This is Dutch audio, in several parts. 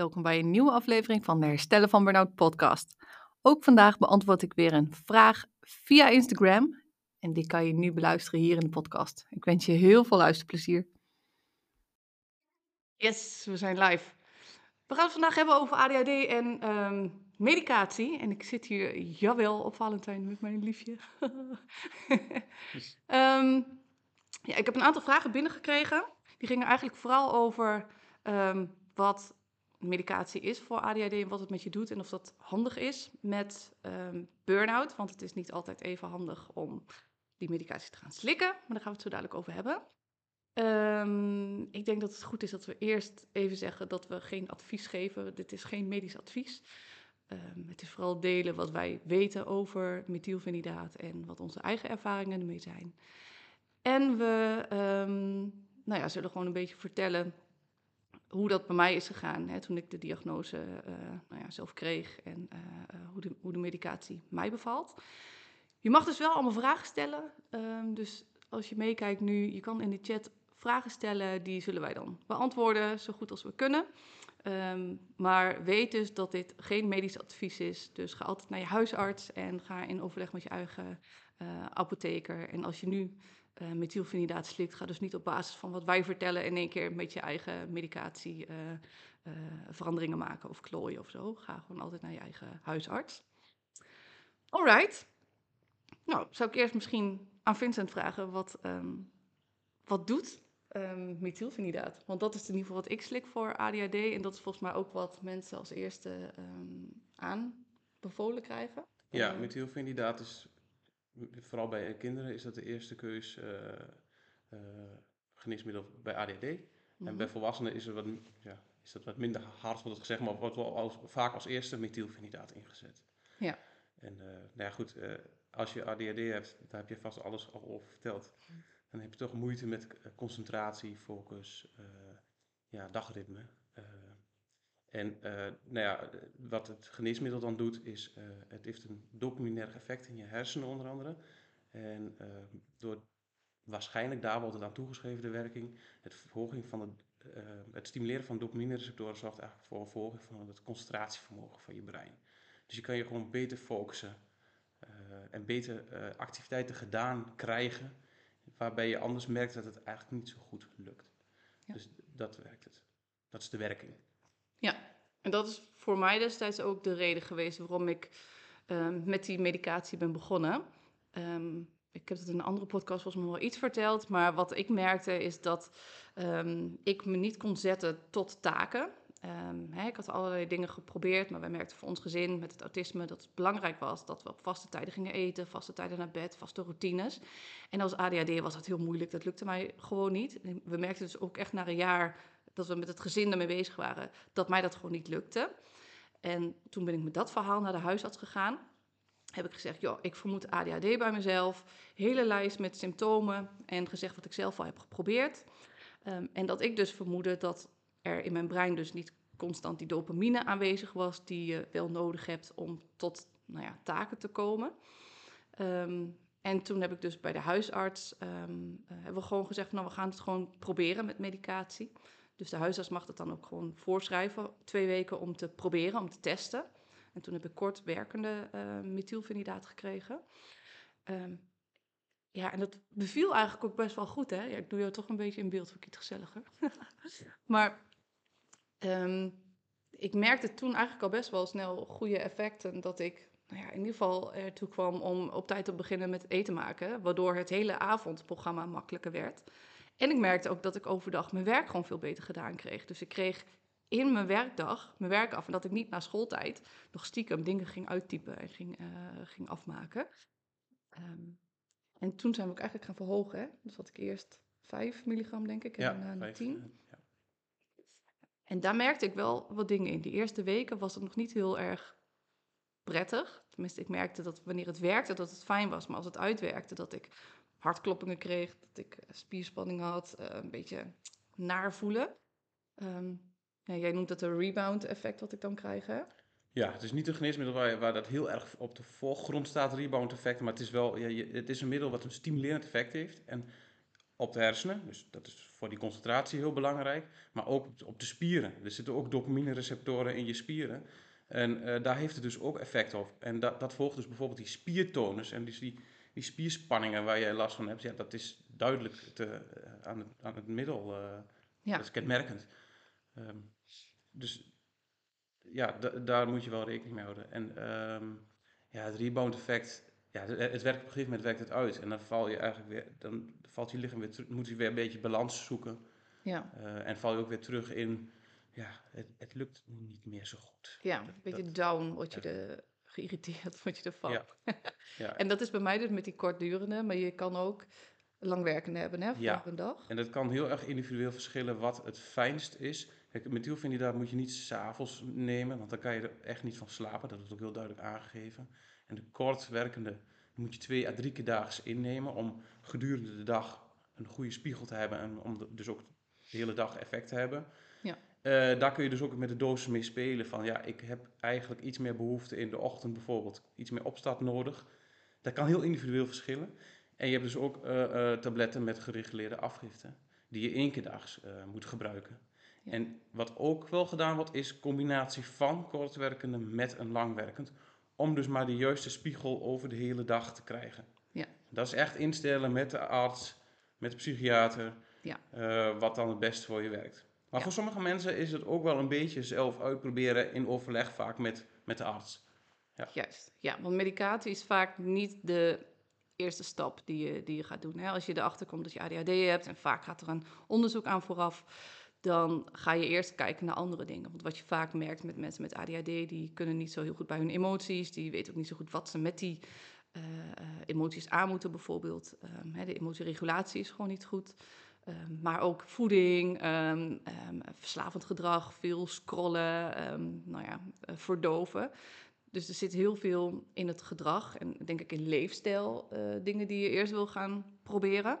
Welkom bij een nieuwe aflevering van de Herstellen van Burnout podcast. Ook vandaag beantwoord ik weer een vraag via Instagram. En die kan je nu beluisteren hier in de podcast. Ik wens je heel veel luisterplezier. Yes, we zijn live. We gaan het vandaag hebben over ADHD en medicatie. En ik zit hier, jawel, op Valentijn met mijn liefje. Ja, ik heb een aantal vragen binnengekregen. Die gingen eigenlijk vooral over wat medicatie is voor ADHD en wat het met je doet en of dat handig is met burn-out. Want het is niet altijd even handig om die medicatie te gaan slikken. Maar daar gaan we het zo dadelijk over hebben. Ik denk dat het goed is dat we eerst even zeggen dat we geen advies geven. Dit is geen medisch advies. Het is vooral delen wat wij weten over methylfenidaat en wat onze eigen ervaringen ermee zijn. En we zullen gewoon een beetje vertellen hoe dat bij mij is gegaan, hè, toen ik de diagnose zelf kreeg en hoe de medicatie mij bevalt. Je mag dus wel allemaal vragen stellen. Dus als je meekijkt nu, je kan in de chat vragen stellen. Die zullen wij dan beantwoorden zo goed als we kunnen. Maar weet dus dat dit geen medisch advies is. Dus ga altijd naar je huisarts en ga in overleg met je eigen apotheker. En als je nu methylfenidaat slikt, ga dus niet op basis van wat wij vertellen in één keer met je eigen medicatie veranderingen maken of klooien of zo. Ga gewoon altijd naar je eigen huisarts. Alright. Nou, zou ik eerst misschien aan Vincent vragen wat doet methylfenidaat? Want dat is in ieder geval wat ik slik voor ADHD en dat is volgens mij ook wat mensen als eerste aanbevolen krijgen. Ja, methylfenidaat is vooral bij kinderen is dat de eerste keus geneesmiddel bij ADHD. Mm-hmm. En bij volwassenen is dat wat minder hard wordt gezegd, maar wordt wel vaak als eerste methylfenidaat ingezet. Ja. En als je ADHD hebt, daar heb je vast alles al over verteld. Dan heb je toch moeite met concentratie, focus, dagritme. Wat het geneesmiddel dan doet, is het heeft een dopaminerg effect in je hersenen onder andere. En door waarschijnlijk, daar wordt het aan toegeschreven de werking, het stimuleren van dopaminereceptoren zorgt eigenlijk voor verhoging van het concentratievermogen van je brein. Dus je kan je gewoon beter focussen en beter activiteiten gedaan krijgen, waarbij je anders merkt dat het eigenlijk niet zo goed lukt. Ja. Dus dat werkt het. Dat is de werking. Ja, en dat is voor mij destijds ook de reden geweest waarom ik met die medicatie ben begonnen. Ik heb het in een andere podcast volgens mij wel iets verteld, maar wat ik merkte is dat ik me niet kon zetten tot taken. Ik had allerlei dingen geprobeerd, maar wij merkten voor ons gezin met het autisme dat het belangrijk was dat we op vaste tijden gingen eten, vaste tijden naar bed, vaste routines. En als ADHD was dat heel moeilijk, dat lukte mij gewoon niet. We merkten dus ook echt na een jaar dat we met het gezin ermee bezig waren, dat mij dat gewoon niet lukte. En toen ben ik met dat verhaal naar de huisarts gegaan. Heb ik gezegd, joh, ik vermoed ADHD bij mezelf, hele lijst met symptomen en gezegd wat ik zelf al heb geprobeerd. En dat ik dus vermoedde dat er in mijn brein dus niet constant die dopamine aanwezig was die je wel nodig hebt om tot taken te komen. En toen heb ik dus bij de huisarts hebben we gewoon gezegd, we gaan het gewoon proberen met medicatie. Dus de huisarts mag dat dan ook gewoon voorschrijven, 2 weken om te proberen, om te testen. En toen heb ik kort werkende methylfenidaat gekregen. En dat beviel eigenlijk ook best wel goed, hè? Ja, ik doe jou toch een beetje in beeld, vind ik iets gezelliger. Maar ik merkte toen eigenlijk al best wel snel goede effecten, dat ik in ieder geval ertoe kwam om op tijd te beginnen met eten maken, waardoor het hele avondprogramma makkelijker werd. En ik merkte ook dat ik overdag mijn werk gewoon veel beter gedaan kreeg. Dus ik kreeg in mijn werkdag mijn werk af en dat ik niet na schooltijd nog stiekem dingen ging uittypen en ging afmaken. En toen zijn we ook eigenlijk gaan verhogen, hè? Dus had ik eerst 5 milligram, denk ik, en daarna 10. Ja. En daar merkte ik wel wat dingen in. Die eerste weken was het nog niet heel erg prettig. Tenminste, ik merkte dat wanneer het werkte, dat het fijn was. Maar als het uitwerkte, dat ik hartkloppingen kreeg, dat ik spierspanning had, een beetje naar voelen. Jij noemt dat een rebound-effect wat ik dan krijg, hè? Ja, het is niet een geneesmiddel waar dat heel erg op de voorgrond staat, rebound-effect. Maar het is een middel wat een stimulerend effect heeft. En op de hersenen. Dus dat is voor die concentratie heel belangrijk. Maar ook op de spieren. Er zitten ook dopaminereceptoren in je spieren. En daar heeft het dus ook effect op. En dat volgt dus bijvoorbeeld die spiertonus. En dus die spierspanningen waar jij last van hebt. Ja, dat is duidelijk aan het middel. Ja. Dat is kenmerkend. Dus ja, daar moet je wel rekening mee houden. En het rebound effect... Ja, het werkt op een gegeven moment werkt het uit. En dan valt je lichaam weer terug, moet je weer een beetje balans zoeken. Ja. En val je ook weer terug in, ja, het lukt niet meer zo goed. Ja, een beetje down word je geïrriteerd, word je ervan. Ja. Ja. En dat is bij mij dus met die kortdurende, maar je kan ook langwerkende hebben, hè, vanaf een dag. En dat kan heel erg individueel verschillen wat het fijnst is. Kijk, methylfenidaat moet je niet 's avonds nemen, want dan kan je er echt niet van slapen. Dat is ook heel duidelijk aangegeven. En de kortwerkende moet je 2 à 3 keer daags innemen om gedurende de dag een goede spiegel te hebben en om dus ook de hele dag effect te hebben. Ja. Daar kun je dus ook met de dosis mee spelen van ja, ik heb eigenlijk iets meer behoefte in de ochtend bijvoorbeeld, iets meer opstart nodig. Dat kan heel individueel verschillen. En je hebt dus ook tabletten met gereguleerde afgifte die je 1 keer daags moet gebruiken. Ja. En wat ook wel gedaan wordt is combinatie van kortwerkende met een langwerkend. Om dus maar de juiste spiegel over de hele dag te krijgen. Ja. Dat is echt instellen met de arts, met de psychiater, wat dan het beste voor je werkt. Maar voor sommige mensen is het ook wel een beetje zelf uitproberen in overleg vaak met de arts. Ja. Juist, ja, want medicatie is vaak niet de eerste stap die je gaat doen. Hè? Als je erachter komt dat je ADHD hebt en vaak gaat er een onderzoek aan vooraf... dan ga je eerst kijken naar andere dingen. Want wat je vaak merkt met mensen met ADHD... die kunnen niet zo heel goed bij hun emoties. Die weten ook niet zo goed wat ze met die emoties aan moeten bijvoorbeeld. De emotieregulatie is gewoon niet goed. Maar ook voeding, verslavend gedrag, veel scrollen, verdoven. Dus er zit heel veel in het gedrag. En denk ik in leefstijl, dingen die je eerst wil gaan proberen...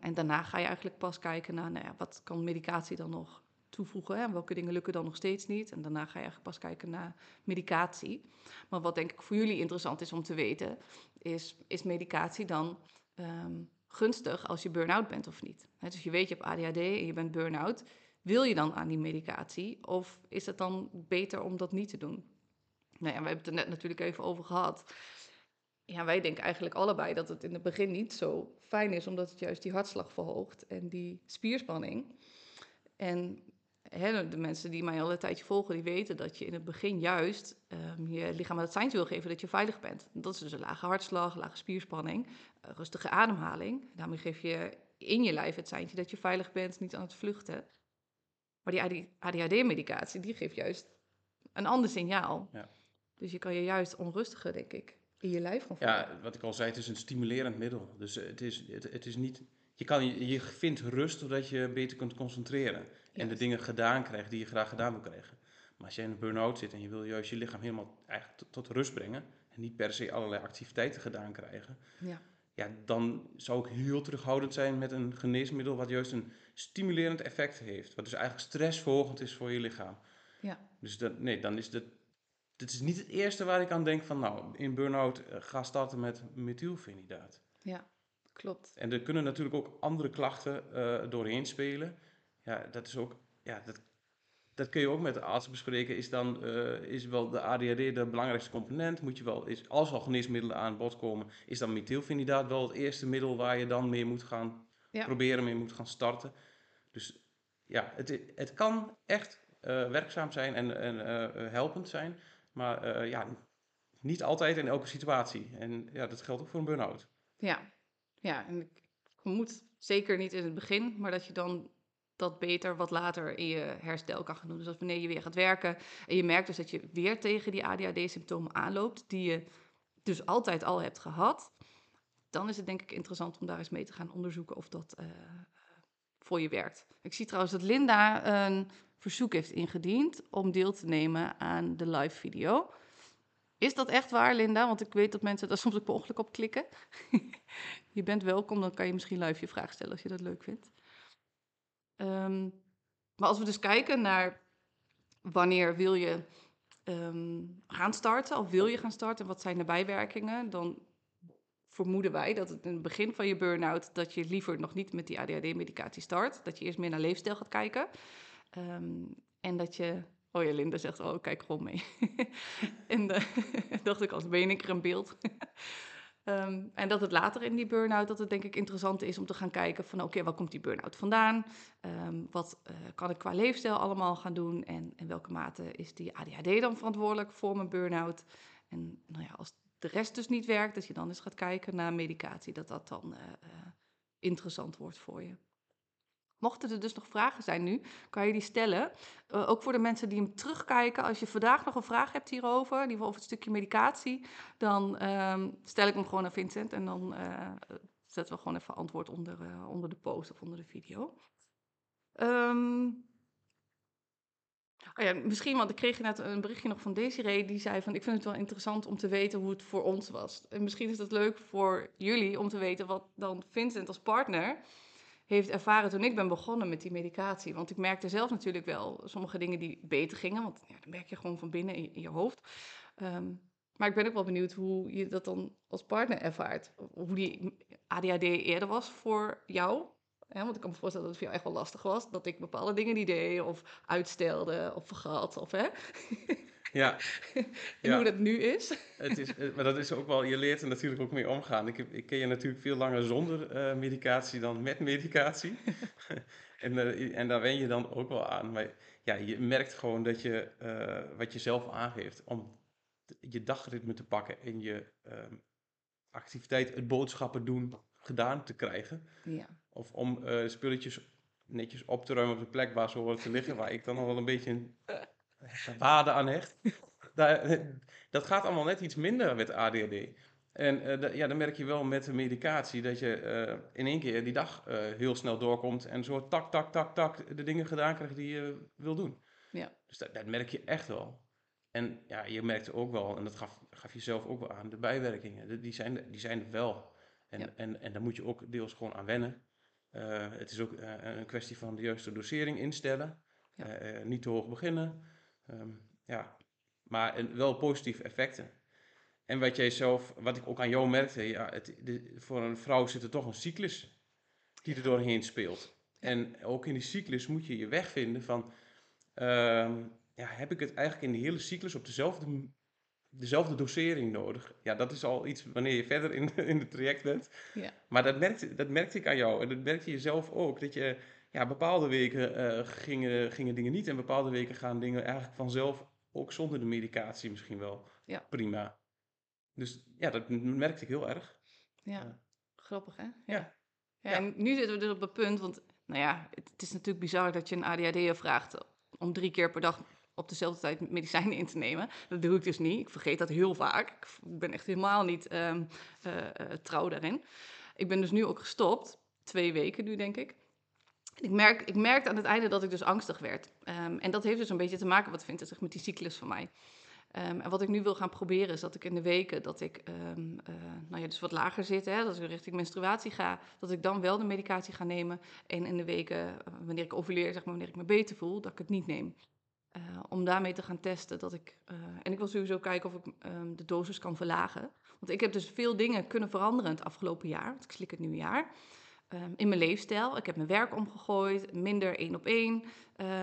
en daarna ga je eigenlijk pas kijken naar wat kan medicatie dan nog toevoegen. Hè? En welke dingen lukken dan nog steeds niet. En daarna ga je eigenlijk pas kijken naar medicatie. Maar wat denk ik voor jullie interessant is om te weten... is medicatie dan gunstig als je burn-out bent of niet? Hè, dus je weet je hebt ADHD en je bent burn-out. Wil je dan aan die medicatie? Of is het dan beter om dat niet te doen? Nou ja, we hebben het er net natuurlijk even over gehad... Ja, wij denken eigenlijk allebei dat het in het begin niet zo fijn is... omdat het juist die hartslag verhoogt en die spierspanning. En de mensen die mij al een tijdje volgen... die weten dat je in het begin juist je lichaam het sein wil geven... dat je veilig bent. Dat is dus een lage hartslag, lage spierspanning, rustige ademhaling. Daarmee geef je in je lijf het seintje dat je veilig bent, niet aan het vluchten. Maar die ADHD-medicatie, die geeft juist een ander signaal. Ja. Dus je kan je juist onrustiger, denk ik... in je lijf? Of ja, wat ik al zei, het is een stimulerend middel. Dus het is niet... Je vindt rust doordat je beter kunt concentreren. Yes. En de dingen gedaan krijgt die je graag gedaan wil krijgen. Maar als je in een burn-out zit en je wil juist je lichaam helemaal eigenlijk tot rust brengen... en niet per se allerlei activiteiten gedaan krijgen... Ja, dan zou ik heel terughoudend zijn met een geneesmiddel... wat juist een stimulerend effect heeft. Wat dus eigenlijk stressverhogend is voor je lichaam. Ja. Dus dan is dat... Dit is niet het eerste waar ik aan denk van, in burn-out ga starten met methylfenidaat. Ja, klopt. En er kunnen natuurlijk ook andere klachten doorheen spelen. Ja, dat is ook, dat kun je ook met de arts bespreken. Is wel de ADHD de belangrijkste component? Moet je als al geneesmiddelen aan bod komen, is dan methylfenidaat wel het eerste middel waar je dan mee moet gaan proberen, mee moet gaan starten? Dus ja, het kan echt werkzaam zijn en helpend zijn. Maar niet altijd in elke situatie. En ja, dat geldt ook voor een burn-out. Ja, en ik moet zeker niet in het begin... maar dat je dan dat beter wat later in je herstel kan gaan doen. Dus als wanneer je weer gaat werken... en je merkt dus dat je weer tegen die ADHD-symptomen aanloopt... die je dus altijd al hebt gehad... dan is het denk ik interessant om daar eens mee te gaan onderzoeken... of dat voor je werkt. Ik zie trouwens dat Linda... een verzoek heeft ingediend om deel te nemen aan de live video. Is dat echt waar, Linda? Want ik weet dat mensen daar soms ook per ongeluk op klikken. Je bent welkom, dan kan je misschien live je vraag stellen als je dat leuk vindt. Maar als we dus kijken naar wanneer wil je gaan starten... of wil je gaan starten, wat zijn de bijwerkingen... dan vermoeden wij dat het in het begin van je burn-out, dat je liever nog niet met die ADHD-medicatie start. Dat je eerst meer naar leefstijl gaat kijken. En dat je... Oh ja, Linda zegt, oh, kijk gewoon mee. En dacht ik, als ben ik er een beeld. En dat het later in die burn-out, dat het denk ik interessant is om te gaan kijken van oké, waar komt die burn-out vandaan? Wat kan ik qua leefstijl allemaal gaan doen? En in welke mate is die ADHD dan verantwoordelijk voor mijn burn-out? En nou ja, als de rest dus niet werkt, dat je dan eens gaat kijken naar medicatie, dat dan interessant wordt voor je. Mochten er dus nog vragen zijn nu, kan je die stellen. Ook voor de mensen die hem terugkijken. Als je vandaag nog een vraag hebt hierover, in ieder geval over het stukje medicatie, dan stel ik hem gewoon aan Vincent en dan zetten we gewoon even antwoord onder de post of onder de video. Oh ja, misschien, want ik kreeg net een berichtje nog van Desiree, die zei van ik vind het wel interessant om te weten hoe het voor ons was. En misschien is het leuk voor jullie om te weten wat dan Vincent als partner heeft ervaren toen ik ben begonnen met die medicatie. Want ik merkte zelf natuurlijk wel sommige dingen die beter gingen. Want ja, dan merk je gewoon van binnen in je hoofd. Maar ik ben ook wel benieuwd hoe je dat dan als partner ervaart. Hoe die ADHD eerder was voor jou. Ja, want ik kan me voorstellen dat het voor jou echt wel lastig was. Dat ik bepaalde dingen niet deed of uitstelde of vergat. Of, hè? Ja. En ja, hoe dat nu is. Het is. Maar dat is ook wel, je leert er natuurlijk ook mee omgaan. Ik ken je natuurlijk veel langer zonder medicatie dan met medicatie. En daar wen je dan ook wel aan. Maar ja, je merkt gewoon dat je, wat je zelf aangeeft, om je dagritme te pakken en je activiteit, het boodschappen doen, gedaan te krijgen. Ja. Of om spulletjes netjes op te ruimen op de plek waar ze horen te liggen, waar ik dan nog wel een beetje een waarde aan hecht. Dat gaat allemaal net iets minder met ADHD. En ja, dan merk je wel met de medicatie dat je in één keer die dag heel snel doorkomt en zo tak de dingen gedaan krijgt die je wil doen. Ja. Dus dat merk je echt wel. En ja, je merkte ook wel, en dat gaf je zelf ook wel aan, de bijwerkingen. Die zijn er wel. En, ja, en daar moet je ook deels gewoon aan wennen. Het is ook een kwestie van de juiste dosering instellen. Ja. Niet te hoog beginnen. Ja, maar wel positieve effecten. En wat jij zelf, wat ik ook aan jou merkte, ja, voor een vrouw zit er toch een cyclus die er doorheen speelt. Ja. En ook in die cyclus moet je je weg vinden van, ja, heb ik het eigenlijk in de hele cyclus op dezelfde dosering nodig? Ja, dat is al iets wanneer je verder in het traject bent. Ja. Maar dat merkte ik aan jou en dat merkte je zelf ook, dat je... Ja, bepaalde weken gingen dingen niet en bepaalde weken gaan dingen eigenlijk vanzelf, ook zonder de medicatie misschien wel, ja, prima. Dus ja, dat merkte ik heel erg. Ja, grappig hè? Ja. Ja. En nu zitten we dus op het punt, want nou ja, het is natuurlijk bizar dat je een ADHD'er vraagt om 3 keer per dag op dezelfde tijd medicijnen in te nemen. Dat doe ik dus niet, ik vergeet dat heel vaak. Ik ben echt helemaal niet trouw daarin. Ik ben dus nu ook gestopt, 2 weken nu denk ik. Ik merkte aan het einde dat ik dus angstig werd. En dat heeft dus een beetje te maken, wat vindt het zich met die cyclus van mij. En wat ik nu wil gaan proberen is dat ik in de weken dat ik nou ja, dus wat lager zit, hè, dat ik richting menstruatie ga, dat ik dan wel de medicatie ga nemen. En in de weken, wanneer ik ovuleer, zeg maar, wanneer ik me beter voel, dat ik het niet neem. Om daarmee te gaan testen dat ik... en ik wil sowieso kijken of ik de dosis kan verlagen. Want ik heb dus veel dingen kunnen veranderen het afgelopen jaar. Want ik slik het nieuwjaar. In mijn leefstijl. Ik heb mijn werk omgegooid, minder 1-op-1,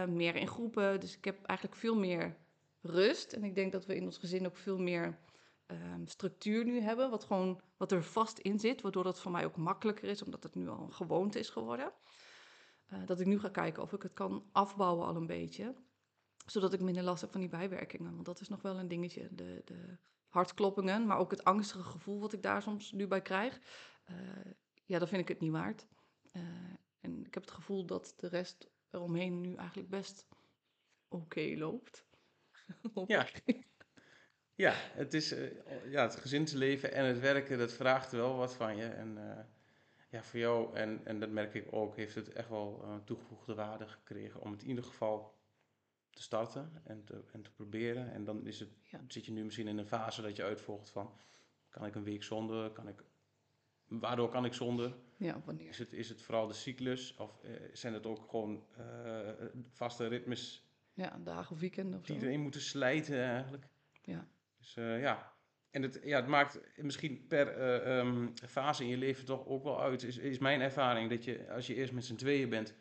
meer in groepen. Dus ik heb eigenlijk veel meer rust. En ik denk dat we in ons gezin ook veel meer structuur nu hebben, wat er vast in zit, waardoor dat voor mij ook makkelijker is, omdat het nu al een gewoonte is geworden. Dat ik nu ga kijken of ik het kan afbouwen al een beetje, zodat ik minder last heb van die bijwerkingen. Want dat is nog wel een dingetje, de hartkloppingen, maar ook het angstige gevoel wat ik daar soms nu bij krijg. Ja, dan vind ik het niet waard. En ik heb het gevoel dat de rest eromheen nu eigenlijk best oké loopt. Ja. Ja, het is ja, het gezinsleven en het werken, dat vraagt wel wat van je. En ja, voor jou, en dat merk ik ook, heeft het echt wel toegevoegde waarde gekregen om het in ieder geval te starten en te proberen. En dan is het, ja, zit je nu misschien in een fase dat je uitvolgt van, kan ik een week zonder, waardoor kan ik zonder? Ja, wanneer? Is het vooral de cyclus? Of zijn het ook gewoon vaste ritmes? Ja, dagen of weekenden of die zo erin moeten slijten eigenlijk. Ja. Dus ja, En het maakt misschien per fase in je leven toch ook wel uit. Is mijn ervaring dat je, als je eerst met z'n tweeën bent,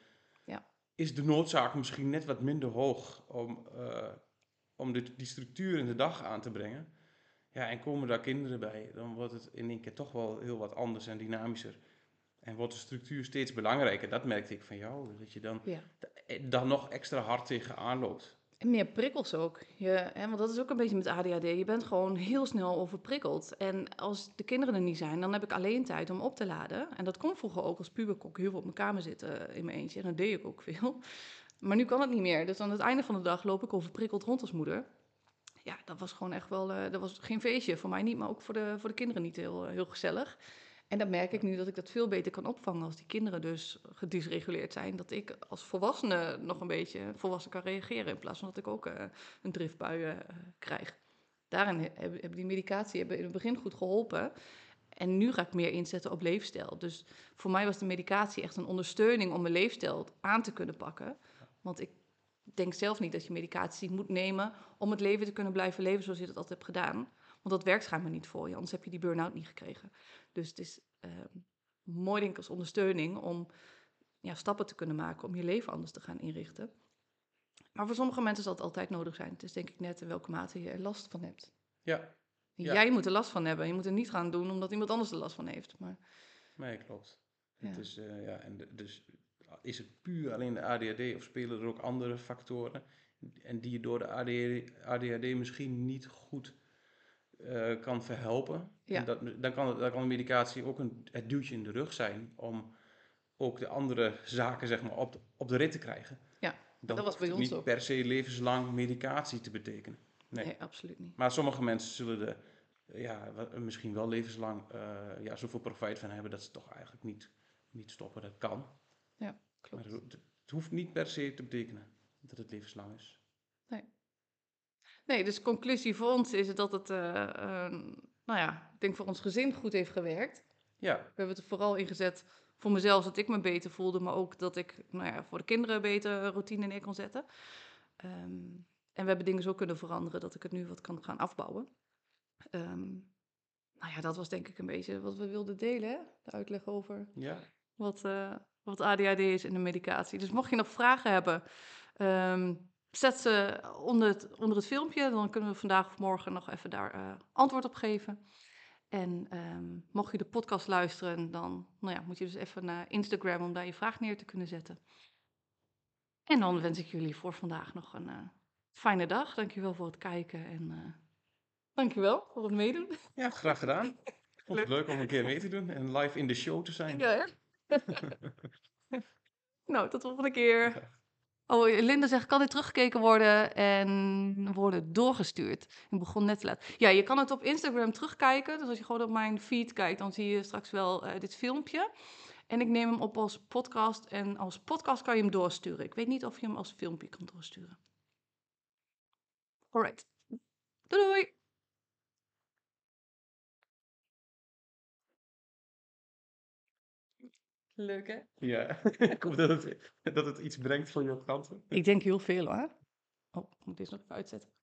is de noodzaak misschien net wat minder hoog om die structuur in de dag aan te brengen. Ja, en komen daar kinderen bij, dan wordt het in één keer toch wel heel wat anders en dynamischer. En wordt de structuur steeds belangrijker. Dat merkte ik van jou, dat je dan daar nog extra hard tegenaan loopt. En meer prikkels ook. Want dat is ook een beetje met ADHD. Je bent gewoon heel snel overprikkeld. En als de kinderen er niet zijn, dan heb ik alleen tijd om op te laden. En dat kon vroeger ook als puber, kon ik heel veel op mijn kamer zitten in mijn eentje. En dat deed ik ook veel. Maar nu kan het niet meer. Dus aan het einde van de dag loop ik overprikkeld rond als moeder. Ja, dat was gewoon echt wel... dat was geen feestje, voor mij niet, maar ook voor de kinderen niet heel gezellig. En dan merk ik nu dat ik dat veel beter kan opvangen als die kinderen dus gedysreguleerd zijn. Dat ik als volwassene nog een beetje volwassen kan reageren in plaats van dat ik ook een driftbui krijg. Daarin hebben die medicatie in het begin goed geholpen. En nu ga ik meer inzetten op leefstijl. Dus voor mij was de medicatie echt een ondersteuning om mijn leefstijl aan te kunnen pakken. Want ik denk zelf niet dat je medicatie moet nemen om het leven te kunnen blijven leven zoals je dat altijd hebt gedaan. Want dat werkt schijnbaar niet voor je, anders heb je die burn-out niet gekregen. Dus het is mooi, denk ik, als ondersteuning om stappen te kunnen maken om je leven anders te gaan inrichten. Maar voor sommige mensen zal het altijd nodig zijn. Het is denk ik net in welke mate je er last van hebt. Ja. Jij moet er last van hebben. Je moet het niet gaan doen omdat iemand anders er last van heeft. Maar... Nee, klopt. Ja. Het is, dus is het puur alleen de ADHD of spelen er ook andere factoren? En die je door de ADHD misschien niet goed... kan verhelpen. Ja. En dan kan de medicatie ook het duwtje in de rug zijn om ook de andere zaken, zeg maar, op de rit te krijgen. Ja, dat was bij ons niet ook. Per se levenslang medicatie te betekenen. Nee, absoluut niet. Maar sommige mensen zullen er misschien wel levenslang zoveel profijt van hebben dat ze toch eigenlijk niet stoppen. Dat kan. Ja, klopt. Maar het hoeft niet per se te betekenen dat het levenslang is. Nee. Nee, dus conclusie voor ons is dat het, ik denk voor ons gezin goed heeft gewerkt. Ja. We hebben het er vooral in gezet voor mezelf, dat ik me beter voelde, maar ook dat ik, voor de kinderen beter routine neer kon zetten. En we hebben dingen zo kunnen veranderen dat ik het nu wat kan gaan afbouwen. Dat was denk ik een beetje wat we wilden delen, hè? De uitleg over wat ADHD is en de medicatie. Dus mocht je nog vragen hebben... Zet ze onder het filmpje, dan kunnen we vandaag of morgen nog even daar antwoord op geven. En mocht je de podcast luisteren, dan moet je dus even naar Instagram om daar je vraag neer te kunnen zetten. En dan wens ik jullie voor vandaag nog een fijne dag. Dankjewel voor het kijken en dankjewel voor het meedoen. Ja, graag gedaan. Ik vond het leuk om een keer mee te doen en live in de show te zijn. Ja, hè? Tot de volgende keer. Ja. Oh, Linda zegt, kan dit teruggekeken worden en worden doorgestuurd? Ik begon net te laat. Ja, je kan het op Instagram terugkijken. Dus als je gewoon op mijn feed kijkt, dan zie je straks wel dit filmpje. En ik neem hem op als podcast. En als podcast kan je hem doorsturen. Ik weet niet of je hem als filmpje kan doorsturen. Alright. Doei doei! Leuk, hè? Ja, ik hoop dat het iets brengt voor je klanten. Ik denk heel veel, hoor. Oh, ik moet deze nog even uitzetten.